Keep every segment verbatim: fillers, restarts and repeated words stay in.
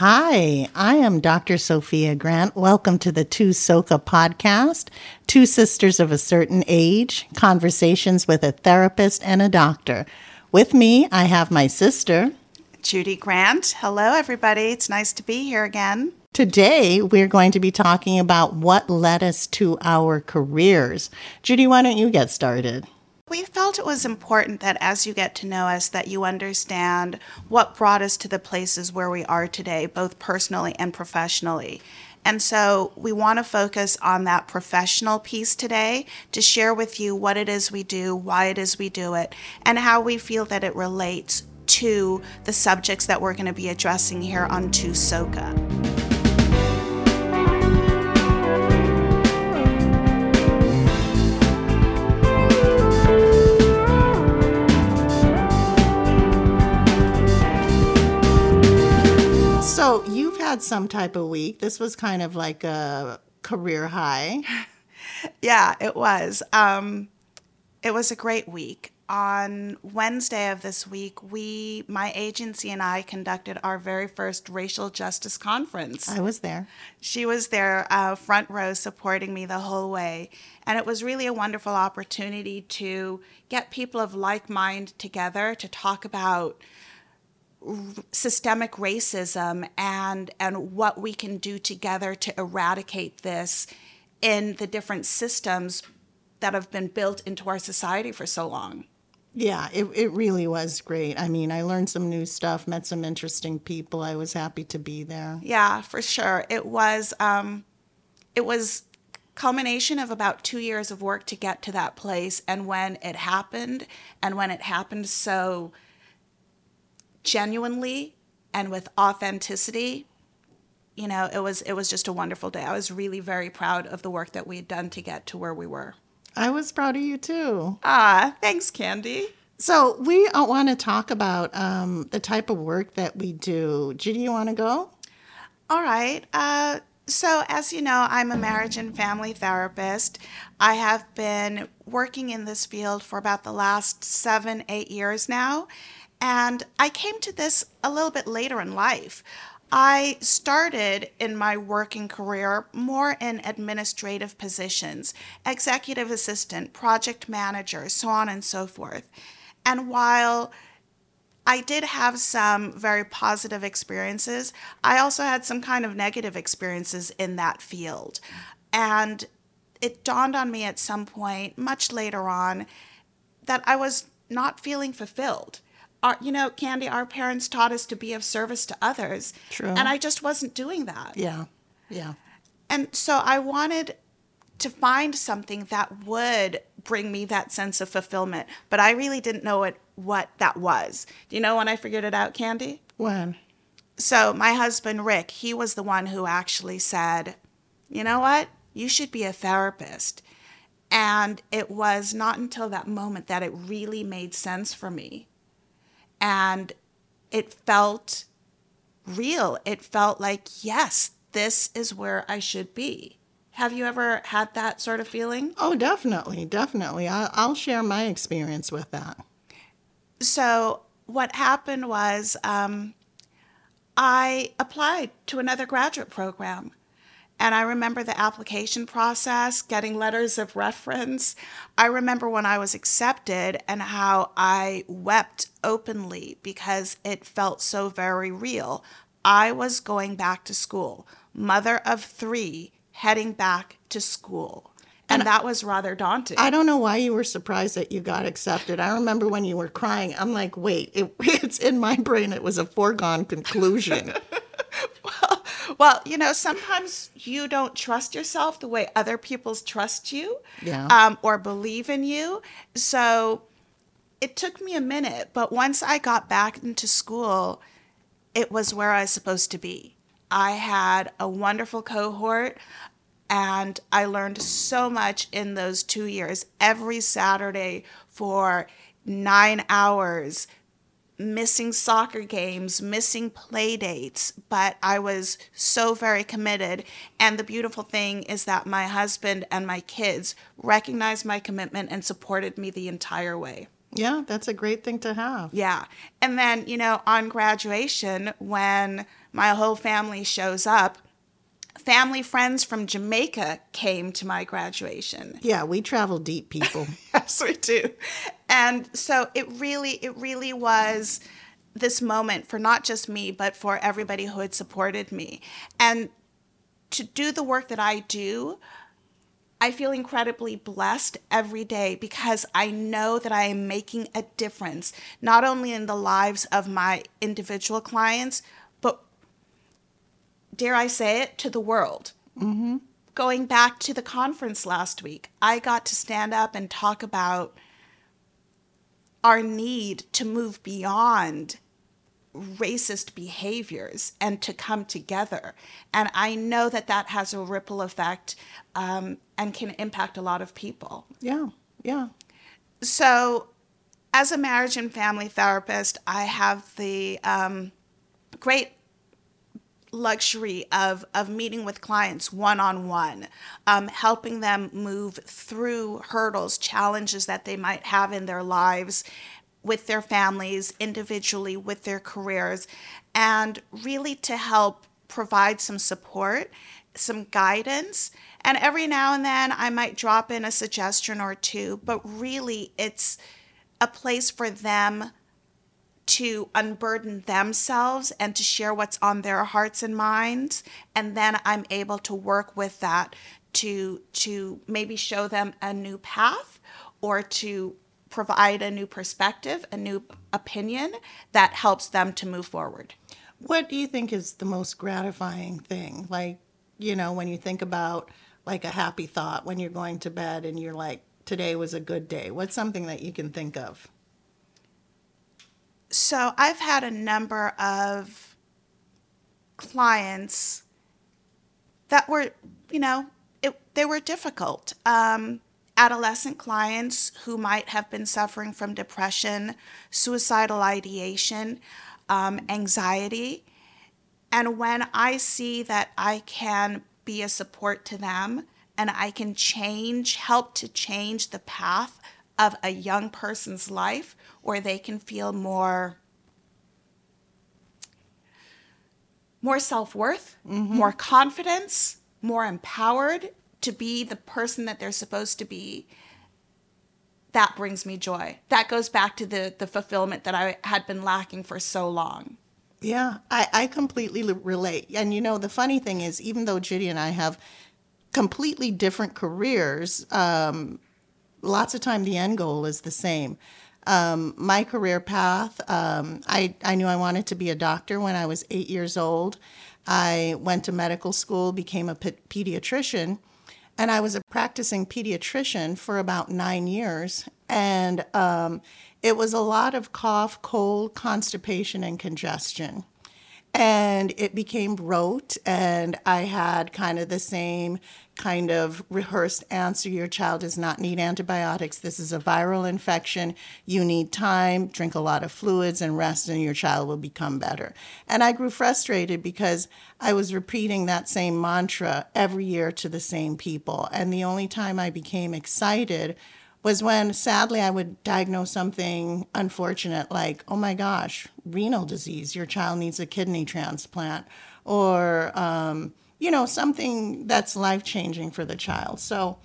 Hi, I am Doctor Sophia Grant. Welcome to the Tusoka podcast, Two Sisters of a Certain Age, conversations with a therapist and a doctor. With me, I have my sister, Judy Grant. Hello, everybody. It's nice to be here again. Today, we're going to be talking about what led us to our careers. Judy, why don't you get started? We felt it was important that as you get to know us, that you understand what brought us to the places where we are today, both personally and professionally. And so we want to focus on that professional piece today to share with you what it is we do, why it is we do it, and how we feel that it relates to the subjects that we're going to be addressing here on Tusoka. So you've had some type of week. This was kind of like a career high. Yeah, it was. Um, it was a great week. On Wednesday of this week, we, my agency and I conducted our very first racial justice conference. I was there. She was there, uh, front row, supporting me the whole way. And it was really a wonderful opportunity to get people of like mind together to talk about systemic racism and and what we can do together to eradicate this in the different systems that have been built into our society for so long. Yeah, it, it really was great. I mean, I learned some new stuff, met some interesting people. I was happy to be there. Yeah, for sure. It was um, it was culmination of about two years of work to get to that place. And when it happened, and when it happened so genuinely and with authenticity, you know, it was it was just a wonderful day. I was really very proud of the work that we had done to get to where we were. I was proud of you too. Ah, thanks, Candy. So we want to talk about um, the type of work that we do. Judy, you want to go? All right. Uh, so as you know, I'm a marriage and family therapist. I have been working in this field for about the last seven, eight years now. And I came to this a little bit later in life. I started in my working career more in administrative positions, executive assistant, project manager, so on and so forth. And while I did have some very positive experiences, I also had some kind of negative experiences in that field. And it dawned on me at some point, much later on, that I was not feeling fulfilled. Our, you know, Candy, our parents taught us to be of service to others. True. And I just wasn't doing that. Yeah, yeah. And so I wanted to find something that would bring me that sense of fulfillment, but I really didn't know what, what that was. Do you know when I figured it out, Candy? When? So my husband, Rick, he was the one who actually said, you know what, you should be a therapist. And it was not until that moment that it really made sense for me. And it felt real. It felt like, yes, this is where I should be. Have you ever had that sort of feeling? Oh, definitely, definitely. I'll share my experience with that. So what happened was um, I applied to another graduate program. And I remember the application process, getting letters of reference. I remember when I was accepted and how I wept openly because it felt so very real. I was going back to school, mother of three, heading back to school. And, and that was rather daunting. I don't know why you were surprised that you got accepted. I remember when you were crying, I'm like, wait, it, it's in my brain. It was a foregone conclusion. Well, well, you know, sometimes you don't trust yourself the way other people trust you, yeah. um, or believe in you. So it took me a minute, but once I got back into school, it was where I was supposed to be. I had a wonderful cohort, and I learned so much in those two years. Every Saturday for nine hours, missing soccer games, missing play dates, but I was so very committed. And the beautiful thing is that my husband and my kids recognized my commitment and supported me the entire way. Yeah, that's a great thing to have. Yeah. And then, you know, on graduation, when My whole family shows up. Family friends from Jamaica came to my graduation. Yeah, we travel deep, people. Yes, we do. And so it really, it really was this moment for not just me, but for everybody who had supported me. And to do the work that I do, I feel incredibly blessed every day because I know that I am making a difference, not only in the lives of my individual clients, but, dare I say it, to the world. Mm-hmm. Going back to the conference last week, I got to stand up and talk about our need to move beyond racist behaviors and to come together. And I know that that has a ripple effect um, and can impact a lot of people. Yeah, yeah. So as a marriage and family therapist, I have the um, great luxury of, of meeting with clients one-on-one, um, helping them move through hurdles, challenges that they might have in their lives, with their families, individually, with their careers, and really to help provide some support, some guidance. And every now and then I might drop in a suggestion or two, but really it's a place for them to unburden themselves and to share what's on their hearts and minds. And then I'm able to work with that to, to maybe show them a new path or to provide a new perspective, a new opinion that helps them to move forward. What do you think is the most gratifying thing? Like, you know, when you think about like a happy thought when you're going to bed and you're like, today was a good day. What's something that you can think of? So I've had a number of clients that were, you know, it, they were difficult. Um, adolescent clients who might have been suffering from depression, suicidal ideation, um, anxiety. And when I see that I can be a support to them and I can change, help to change the path of a young person's life where they can feel more, more self-worth, mm-hmm. more confidence, more empowered, to be the person that they're supposed to be, that brings me joy. That goes back to the the fulfillment that I had been lacking for so long. Yeah, I, I completely relate. And, you know, the funny thing is, even though Judy and I have completely different careers, um, lots of time the end goal is the same. Um, my career path, um, I, I knew I wanted to be a doctor when I was eight years old. I went to medical school, became a pe- pediatrician. And I was a practicing pediatrician for about nine years. And um, it was a lot of cough, cold, constipation, and congestion. And it became rote. And I had kind of the same kind of rehearsed answer. Your child does not need antibiotics. This is a viral infection. You need time, drink a lot of fluids, and rest, and your child will become better. And I grew frustrated because I was repeating that same mantra every year to the same people. And the only time I became excited was when, sadly, I would diagnose something unfortunate like, oh my gosh, renal disease, your child needs a kidney transplant, or um, you know, something that's life-changing for the child. So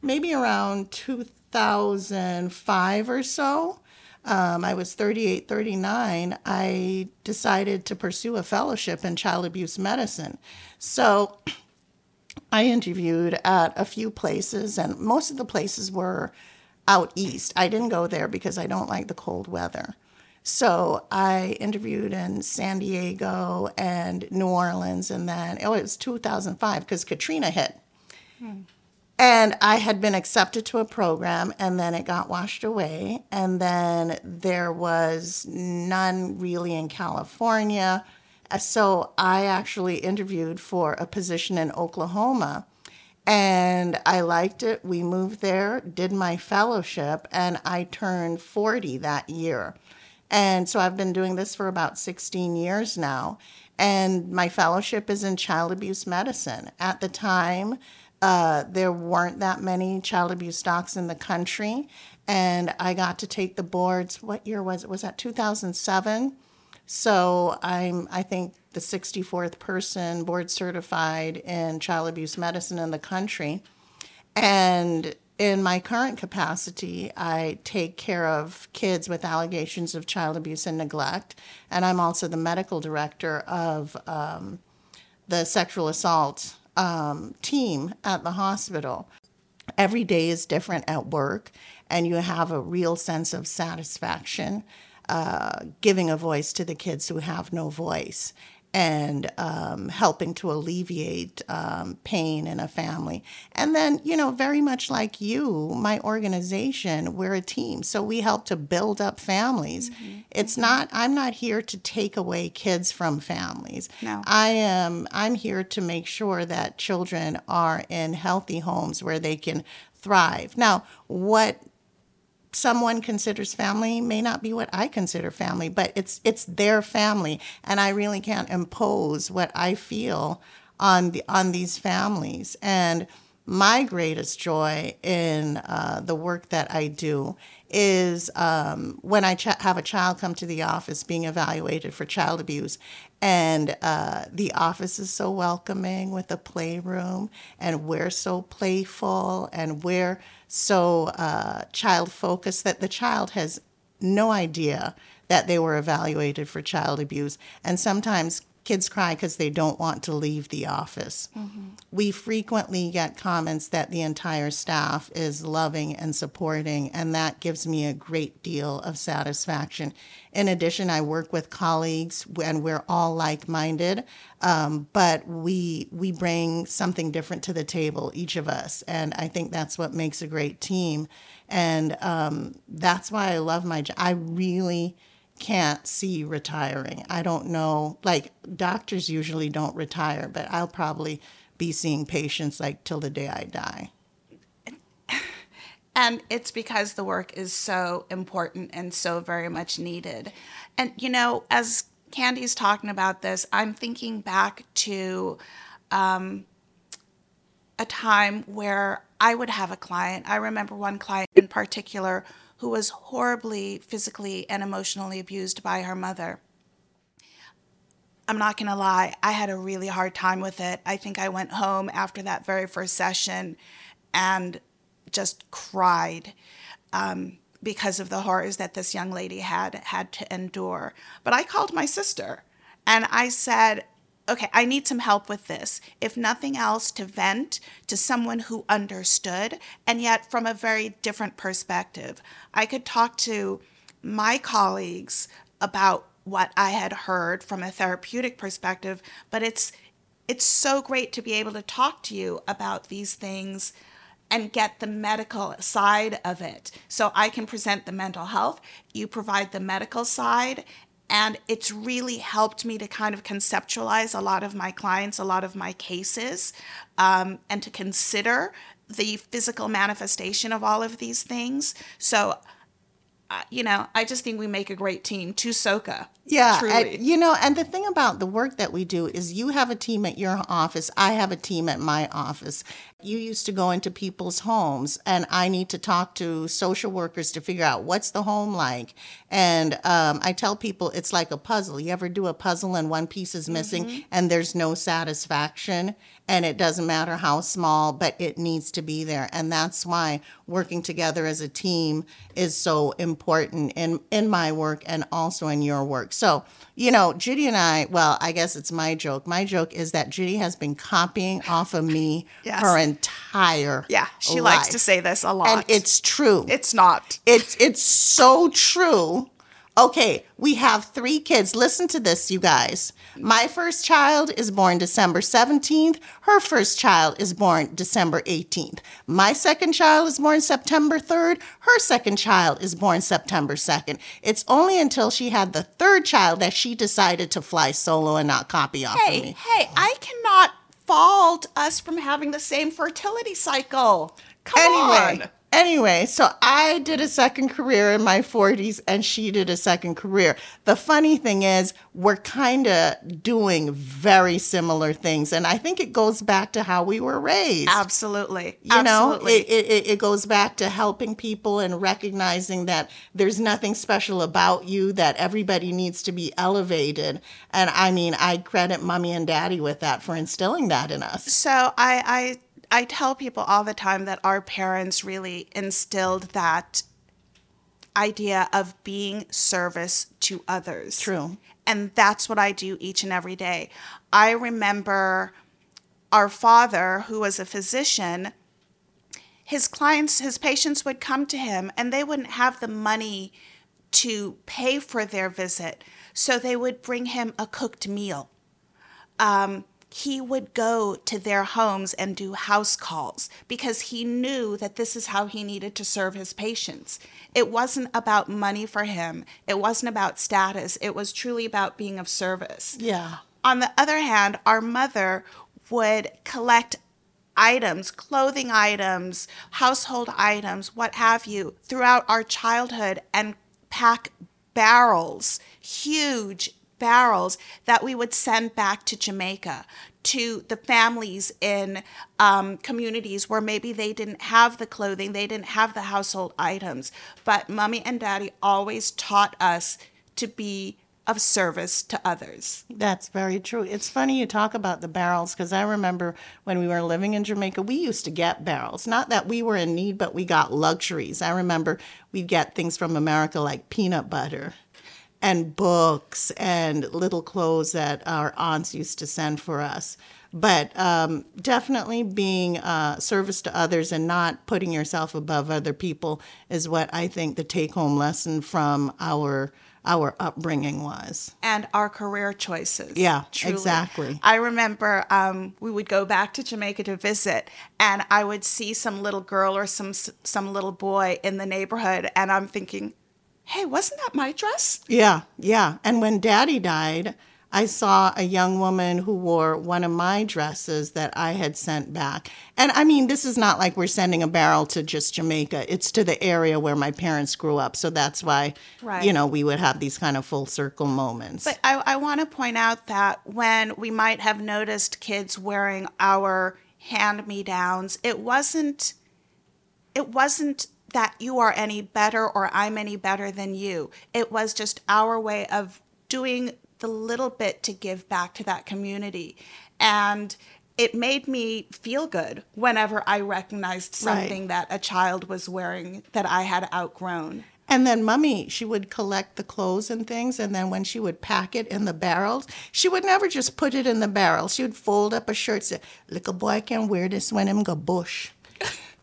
maybe around two thousand five or so, um, I was thirty-eight, thirty-nine, I decided to pursue a fellowship in child abuse medicine. So I interviewed at a few places, and most of the places were out east. I didn't go there because I don't like the cold weather. So I interviewed in San Diego and New Orleans, and then oh, it was two thousand five because Katrina hit. Hmm. And I had been accepted to a program, and then it got washed away. And then there was none really in California. So I actually interviewed for a position in Oklahoma. And I liked it. We moved there, did my fellowship, and I turned forty that year. And so I've been doing this for about sixteen years now. And my fellowship is in child abuse medicine. At the time, uh, there weren't that many child abuse docs in the country. And I got to take the boards. What year was it? Was that two thousand seven? So I'm, I think, the sixty-fourth person board certified in child abuse medicine in the country. And in my current capacity, I take care of kids with allegations of child abuse and neglect. And I'm also the medical director of um, the sexual assault um, team at the hospital. Every day is different at work, and you have a real sense of satisfaction uh, giving a voice to the kids who have no voice, and um, helping to alleviate um, pain in a family. And then, you know, very much like you, my organization, we're a team. So we help to build up families. Mm-hmm. It's not, I'm not here to take away kids from families. No. I am, I'm here to make sure that children are in healthy homes where they can thrive. Now, what someone considers family may not be what I consider family, but it's it's their family, and I really can't impose what I feel on the on these families. And my greatest joy in uh, the work that I do is um, when I ch- have a child come to the office being evaluated for child abuse, and uh, the office is so welcoming with a playroom, and we're so playful, and we're so uh, child-focused that the child has no idea that they were evaluated for child abuse, and sometimes kids cry because they don't want to leave the office. Mm-hmm. We frequently get comments that the entire staff is loving and supporting, and that gives me a great deal of satisfaction. In addition, I work with colleagues, and we're all like-minded, um, but we we bring something different to the table, each of us, and I think that's what makes a great team. And um, that's why I love my job. I really can't see retiring. I don't know, like doctors usually don't retire, but I'll probably be seeing patients like till the day I die. And it's because the work is so important and so very much needed. And, you know, as Candy's talking about this, I'm thinking back to um, a time where I would have a client. I remember one client in particular who was horribly physically and emotionally abused by her mother. I'm not going to lie, I had a really hard time with it. I think I went home after that very first session and just cried um, because of the horrors that this young lady had had to endure. But I called my sister and I said, okay, I need some help with this. If nothing else, to vent to someone who understood, and yet from a very different perspective. I could talk to my colleagues about what I had heard from a therapeutic perspective, but it's it's so great to be able to talk to you about these things and get the medical side of it. So I can present the mental health, you provide the medical side, and it's really helped me to kind of conceptualize a lot of my clients, a lot of my cases, um, and to consider the physical manifestation of all of these things. So, uh, you know, I just think we make a great team. Tusoka. Yeah. Truly. And, you know, and the thing about the work that we do is you have a team at your office. I have a team at my office. You used to go into people's homes, and I need to talk to social workers to figure out what's the home like. And um, I tell people it's like a puzzle. You ever do a puzzle and one piece is missing, mm-hmm. and there's no satisfaction, and it doesn't matter how small, but it needs to be there. And that's why working together as a team is so important in, in my work and also in your work. So, you know, Judy and I, well, I guess it's my joke. My joke is that Judy has been copying off of me yes. her entire Yeah, she life. Likes to say this a lot. And it's true. It's not. It's it's so true. Okay, we have three kids. Listen to this, you guys. My first child is born December seventeenth. Her first child is born December eighteenth. My second child is born September third. Her second child is born September second. It's only until she had the third child that she decided to fly solo and not copy off hey, of me. Hey, I cannot fault us from having the same fertility cycle. Come anyway, on. Anyway, so I did a second career in my forties and she did a second career. The funny thing is we're kind of doing very similar things. And I think it goes back to how we were raised. Absolutely. You Absolutely. know, it, it, it goes back to helping people and recognizing that there's nothing special about you, that everybody needs to be elevated. And I mean, I credit mommy and daddy with that for instilling that in us. So I... I I tell people all the time that our parents really instilled that idea of being service to others. True. And that's what I do each and every day. I remember our father, who was a physician, his clients, his patients would come to him and they wouldn't have the money to pay for their visit. So they would bring him a cooked meal. Um, he would go to their homes and do house calls because he knew that this is how he needed to serve his patients. It wasn't about money for him. It wasn't about status. It was truly about being of service. Yeah. On the other hand, our mother would collect items, clothing items, household items, what have you, throughout our childhood and pack barrels, huge barrels that we would send back to Jamaica, to the families in um, communities where maybe they didn't have the clothing, they didn't have the household items. But mommy and daddy always taught us to be of service to others. That's very true. It's funny you talk about the barrels because I remember when we were living in Jamaica, we used to get barrels. Not that we were in need, but we got luxuries. I remember we'd get things from America like peanut butter and books and little clothes that our aunts used to send for us. But um, definitely being uh, service to others and not putting yourself above other people is what I think the take-home lesson from our our upbringing was. And our career choices. Yeah, truly. Exactly. I remember um, we would go back to Jamaica to visit, and I would see some little girl or some some little boy in the neighborhood, and I'm thinking, hey, wasn't that my dress? Yeah, yeah. And when Daddy died, I saw a young woman who wore one of my dresses that I had sent back. And I mean, this is not like we're sending a barrel to just Jamaica. It's to the area where my parents grew up. So that's why, right. you know, we would have these kind of full circle moments. But I, I want to point out that when we might have noticed kids wearing our hand-me-downs, it wasn't, it wasn't, that you are any better or I'm any better than you. It was just our way of doing the little bit to give back to that community. And it made me feel good whenever I recognized something right. that a child was wearing that I had outgrown. And then Mummy, she would collect the clothes and things, and then when she would pack it in the barrels, she would never just put it in the barrel. She would fold up a shirt and say, little boy can wear this when him go bush.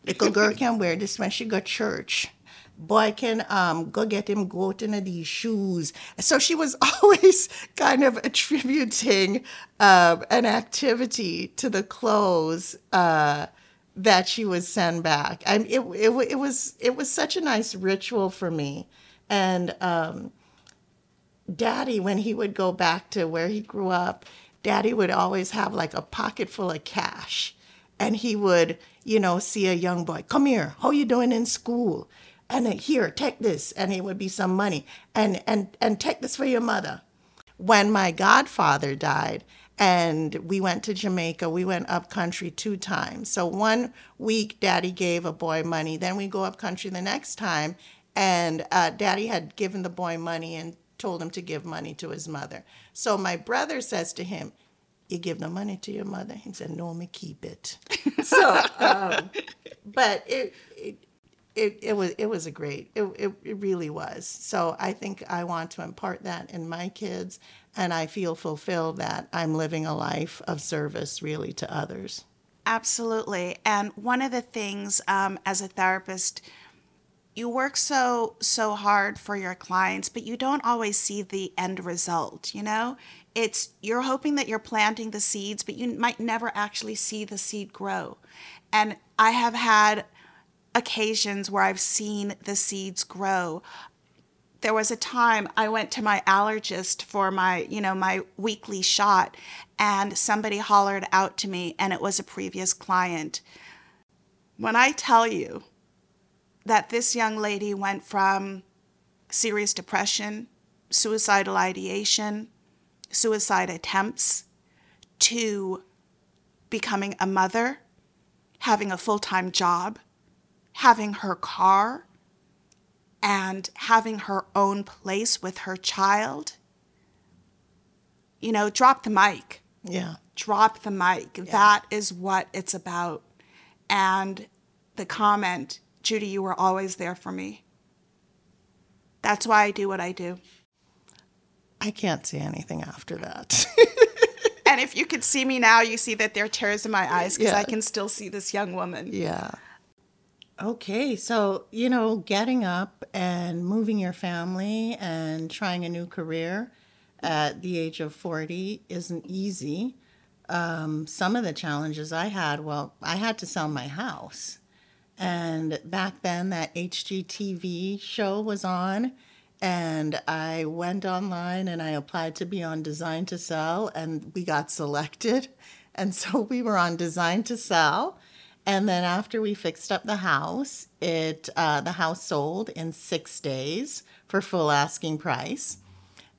Little girl can wear this when she go church. Boy can um, go get him goat in these shoes. So she was always kind of attributing uh, an activity to the clothes uh, that she would send back. I mean, it, it, it was it was such a nice ritual for me. And um, Daddy, when he would go back to where he grew up, Daddy would always have like a pocket full of cash. And he would, you know, see a young boy, come here, how you doing in school? And then, here, take this. And it would be some money. And, and, and take this for your mother. When my godfather died and we went to Jamaica, we went up country two times. So one week, Daddy gave a boy money. Then we go up country the next time. And uh, Daddy had given the boy money and told him to give money to his mother. So my brother says to him, you give the money to your mother? He said, no, me keep it. So, um, but it, it it it was it was a great, it, it it really was. So I think I want to impart that in my kids, and I feel fulfilled that I'm living a life of service really to others. Absolutely. And one of the things um, as a therapist, you work so, so hard for your clients, but you don't always see the end result, you know? It's you're hoping that you're planting the seeds, but you might never actually see the seed grow. And I have had occasions where I've seen the seeds grow. There was a time I went to my allergist for my, you know, my weekly shot, and somebody hollered out to me, and it was a previous client. When I tell you that this young lady went from serious depression, suicidal ideation, suicide attempts, to becoming a mother, having a full-time job, having her car, and having her own place with her child. You know, drop the mic. Yeah. Drop the mic. Yeah. That is what it's about. And the comment, Judy, you were always there for me. That's why I do what I do. I can't see anything after that. And if you could see me now, you see that there are tears in my eyes because yeah. I can still see this young woman. Yeah. Okay, so, you know, getting up and moving your family and trying a new career at the age of forty isn't easy. Um, some of the challenges I had, well, I had to sell my house. And back then, that H G T V show was on, and I went online and I applied to be on Design to Sell, and we got selected. And so we were on Design to Sell. And then after we fixed up the house, it uh, the house sold in six days for full asking price.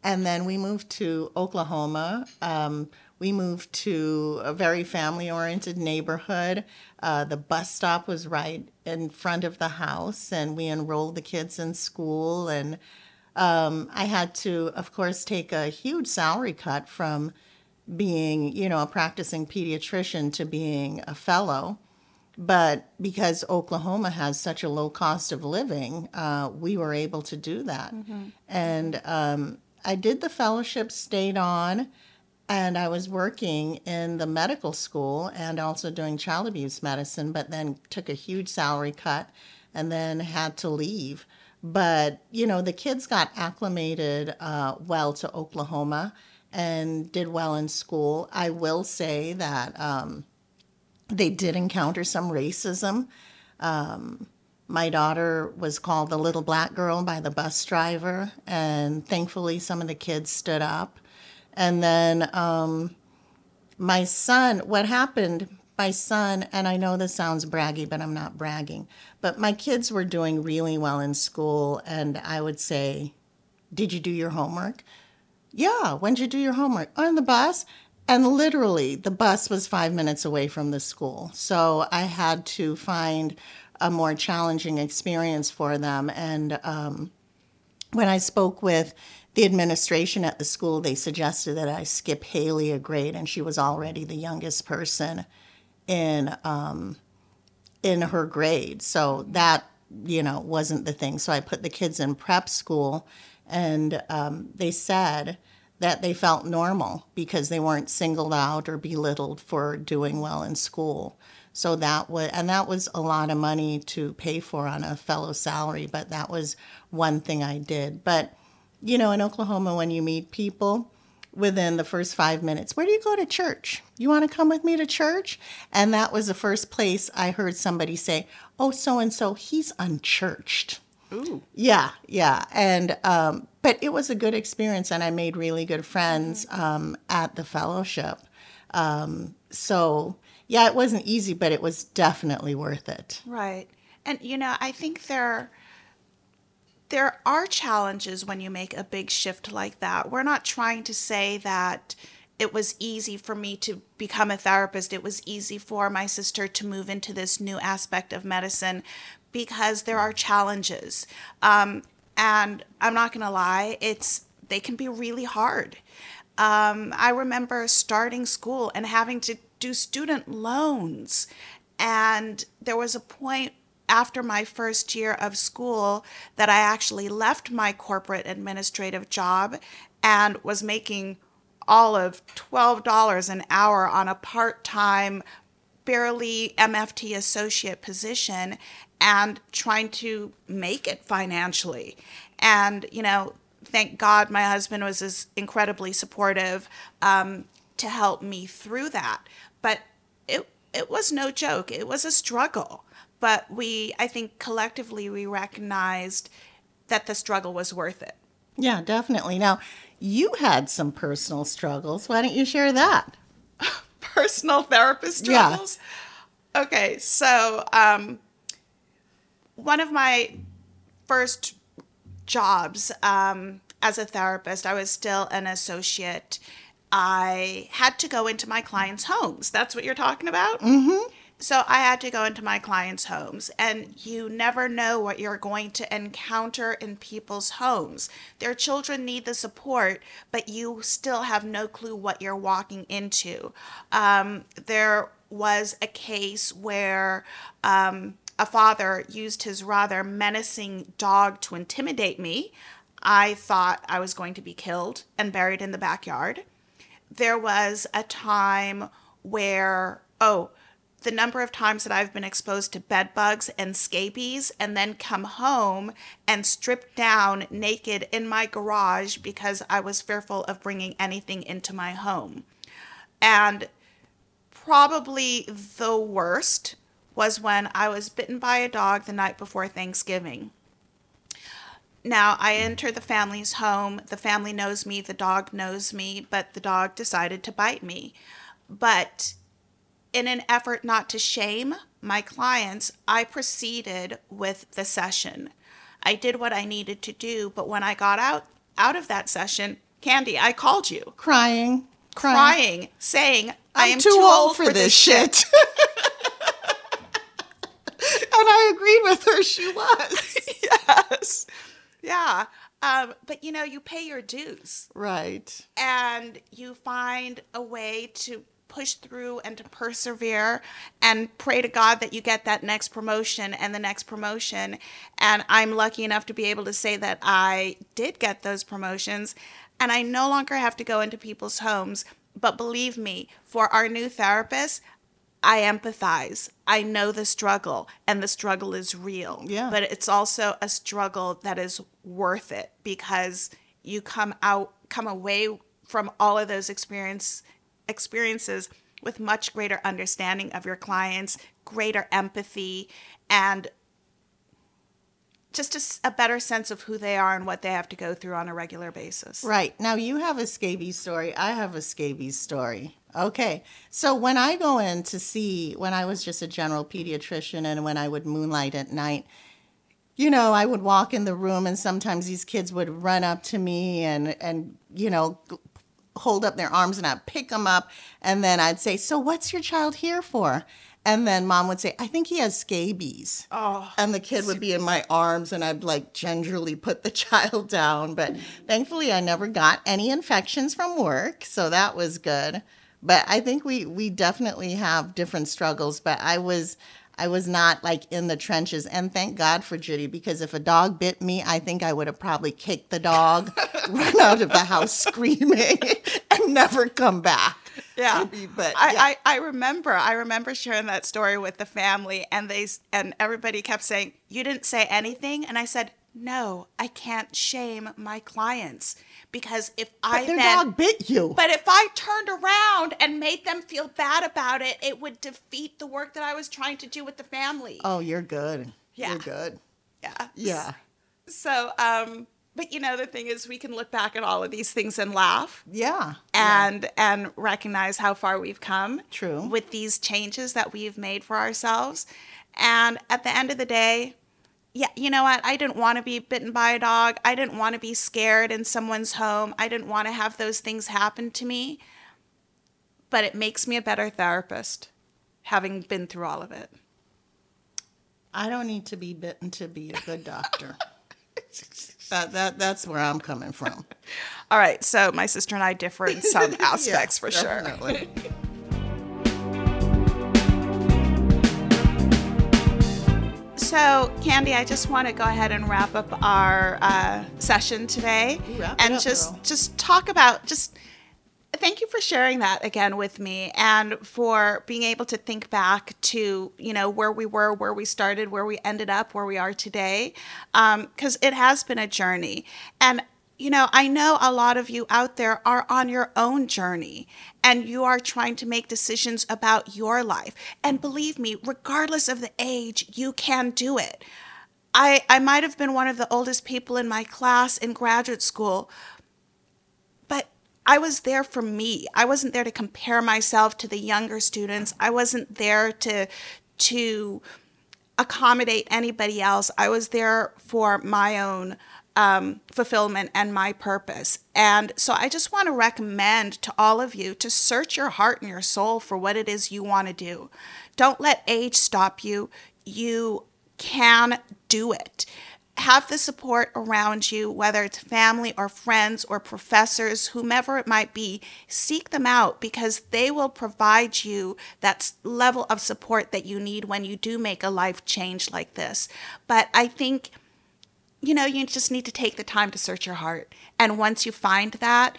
And then we moved to Oklahoma. Um, we moved to a very family-oriented neighborhood. Uh, the bus stop was right in front of the house, and we enrolled the kids in school. And um, I had to, of course, take a huge salary cut from being, you know, a practicing pediatrician to being a fellow. But because Oklahoma has such a low cost of living, uh, we were able to do that. Mm-hmm. And um, I did the fellowship, stayed on, and I was working in the medical school and also doing child abuse medicine, but then took a huge salary cut and then had to leave. But, you know, the kids got acclimated uh, well to Oklahoma and did well in school. I will say that... Um, They did encounter some racism. Um, my daughter was called the little black girl by the bus driver, and thankfully some of the kids stood up. And then um, my son, what happened, my son, and I know this sounds braggy, but I'm not bragging, but my kids were doing really well in school, and I would say, did you do your homework? Yeah, when did you do your homework? On the bus. And literally, the bus was five minutes away from the school. So I had to find a more challenging experience for them. And um, when I spoke with the administration at the school, they suggested that I skip Haley a grade, and she was already the youngest person in um, in her grade. So that, you know, wasn't the thing. So I put the kids in prep school, and um, they said that they felt normal because they weren't singled out or belittled for doing well in school. So that was, and that was a lot of money to pay for on a fellow salary, but that was one thing I did. But, you know, in Oklahoma, when you meet people, within the first five minutes, where do you go to church? You want to come with me to church? And that was the first place I heard somebody say, oh, so-and-so, he's unchurched. Ooh. Yeah, yeah. And, um, but it was a good experience, and I made really good friends um, at the fellowship. Um, so, yeah, it wasn't easy, but it was definitely worth it. Right. And, you know, I think there, there are challenges when you make a big shift like that. We're not trying to say that it was easy for me to become a therapist. It was easy for my sister to move into this new aspect of medicine, because there are challenges. Um, and I'm not going to lie, it's they can be really hard. Um, I remember starting school and having to do student loans. And there was a point after my first year of school that I actually left my corporate administrative job and was making all of twelve dollars an hour on a part-time, barely M F T associate position, and trying to make it financially. And, you know, thank God my husband was as incredibly supportive um, to help me through that. But it it was no joke. It was a struggle. But we, I think collectively, we recognized that the struggle was worth it. Yeah, definitely. Now, you had some personal struggles. Why don't you share that? Personal therapist struggles? Yeah. Okay, so... Um, one of my first jobs um, as a therapist, I was still an associate. I had to go into my clients' homes. That's what you're talking about? Mm-hmm. So I had to go into my clients' homes, and you never know what you're going to encounter in people's homes. Their children need the support, but you still have no clue what you're walking into. Um, there was a case where um, a father used his rather menacing dog to intimidate me. I thought I was going to be killed and buried in the backyard. There was a time where, oh, the number of times that I've been exposed to bed bugs and scabies and then come home and stripped down naked in my garage because I was fearful of bringing anything into my home. And probably the worst was when I was bitten by a dog the night before Thanksgiving. Now, I enter the family's home. The family knows me. The dog knows me. But the dog decided to bite me. But in an effort not to shame my clients, I proceeded with the session. I did what I needed to do, but when I got out, out of that session, Candy, I called you. Crying. Crying. Crying, saying, I am too, too old, old for, for this shit. shit. And I agreed with her, she was. Yes. Yeah. Um, but, you know, you pay your dues. Right. And you find a way to push through and to persevere and pray to God that you get that next promotion and the next promotion. And I'm lucky enough to be able to say that I did get those promotions and I no longer have to go into people's homes. But believe me, for our new therapist, I empathize. I know the struggle, and the struggle is real. Yeah. But it's also a struggle that is worth it because you come out, come away from all of those experiences experiences with much greater understanding of your clients, greater empathy, and just a, a better sense of who they are and what they have to go through on a regular basis. Right. Now, you have a scabies story. I have a scabies story. Okay. So when I go in to see, when I was just a general pediatrician and when I would moonlight at night, you know, I would walk in the room and sometimes these kids would run up to me and, and you know, hold up their arms and I'd pick them up. And then I'd say, so what's your child here for? And then mom would say, I think he has scabies. Oh, and the kid would be in my arms and I'd like gingerly put the child down. But thankfully I never got any infections from work. So that was good. But I think we, we definitely have different struggles, but I was, I was not like in the trenches, and thank God for Judy, because if a dog bit me, I think I would have probably kicked the dog, run out of the house screaming, and never come back. Yeah, Maybe, but I, yeah. I, I remember I remember sharing that story with the family, and they and everybody kept saying, "You didn't say anything," and I said, "No, I can't shame my clients because if but I their then, dog bit you, but if I turned around and made them feel bad about it, it would defeat the work that I was trying to do with the family." Oh, you're good. Yeah, you're good. Yeah, yeah. So, um, but you know, the thing is, we can look back at all of these things and laugh. Yeah, and yeah. and recognize how far we've come. True. With these changes that we've made for ourselves, and at the end of the day. Yeah, you know what? I didn't want to be bitten by a dog. I didn't want to be scared in someone's home. I didn't want to have those things happen to me. But it makes me a better therapist, having been through all of it. I don't need to be bitten to be a good doctor. that that that's where I'm coming from. All right, so my sister and I differ in some aspects yeah, for definitely. Sure. So, Candy, I just want to go ahead and wrap up our uh, session today and up, just girl. just talk about, just thank you for sharing that again with me and for being able to think back to, you know, where we were, where we started, where we ended up, where we are today, because um, it has been a journey. And, you know, I know a lot of you out there are on your own journey and you are trying to make decisions about your life. And believe me, regardless of the age, you can do it. I, I might have been one of the oldest people in my class in graduate school, but I was there for me. I wasn't there to compare myself to the younger students. I wasn't there to to accommodate anybody else. I was there for my own um, fulfillment and my purpose. And so I just want to recommend to all of you to search your heart and your soul for what it is you want to do. Don't let age stop you. You can do it. Have the support around you, whether it's family or friends or professors, whomever it might be. Seek them out because they will provide you that level of support that you need when you do make a life change like this. But I think, you know, you just need to take the time to search your heart. And once you find that,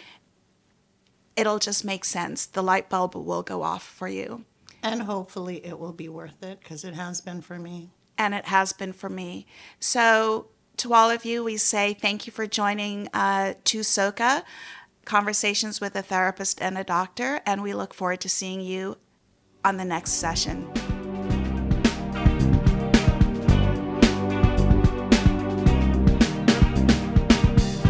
it'll just make sense. The light bulb will go off for you. And hopefully it will be worth it because it has been for me. And it has been for me. So to all of you, we say thank you for joining uh, Tusoka, Conversations with a Therapist and a Doctor, and we look forward to seeing you on the next session.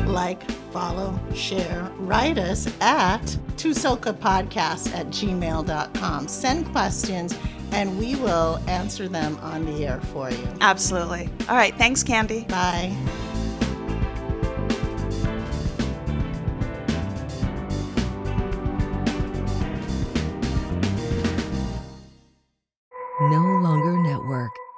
Like, follow, share, write us at tusokapodcast at gmail dot com. Send questions and we will answer them on the air for you. Absolutely. All right. Thanks, Candy. Bye. No Longer Network.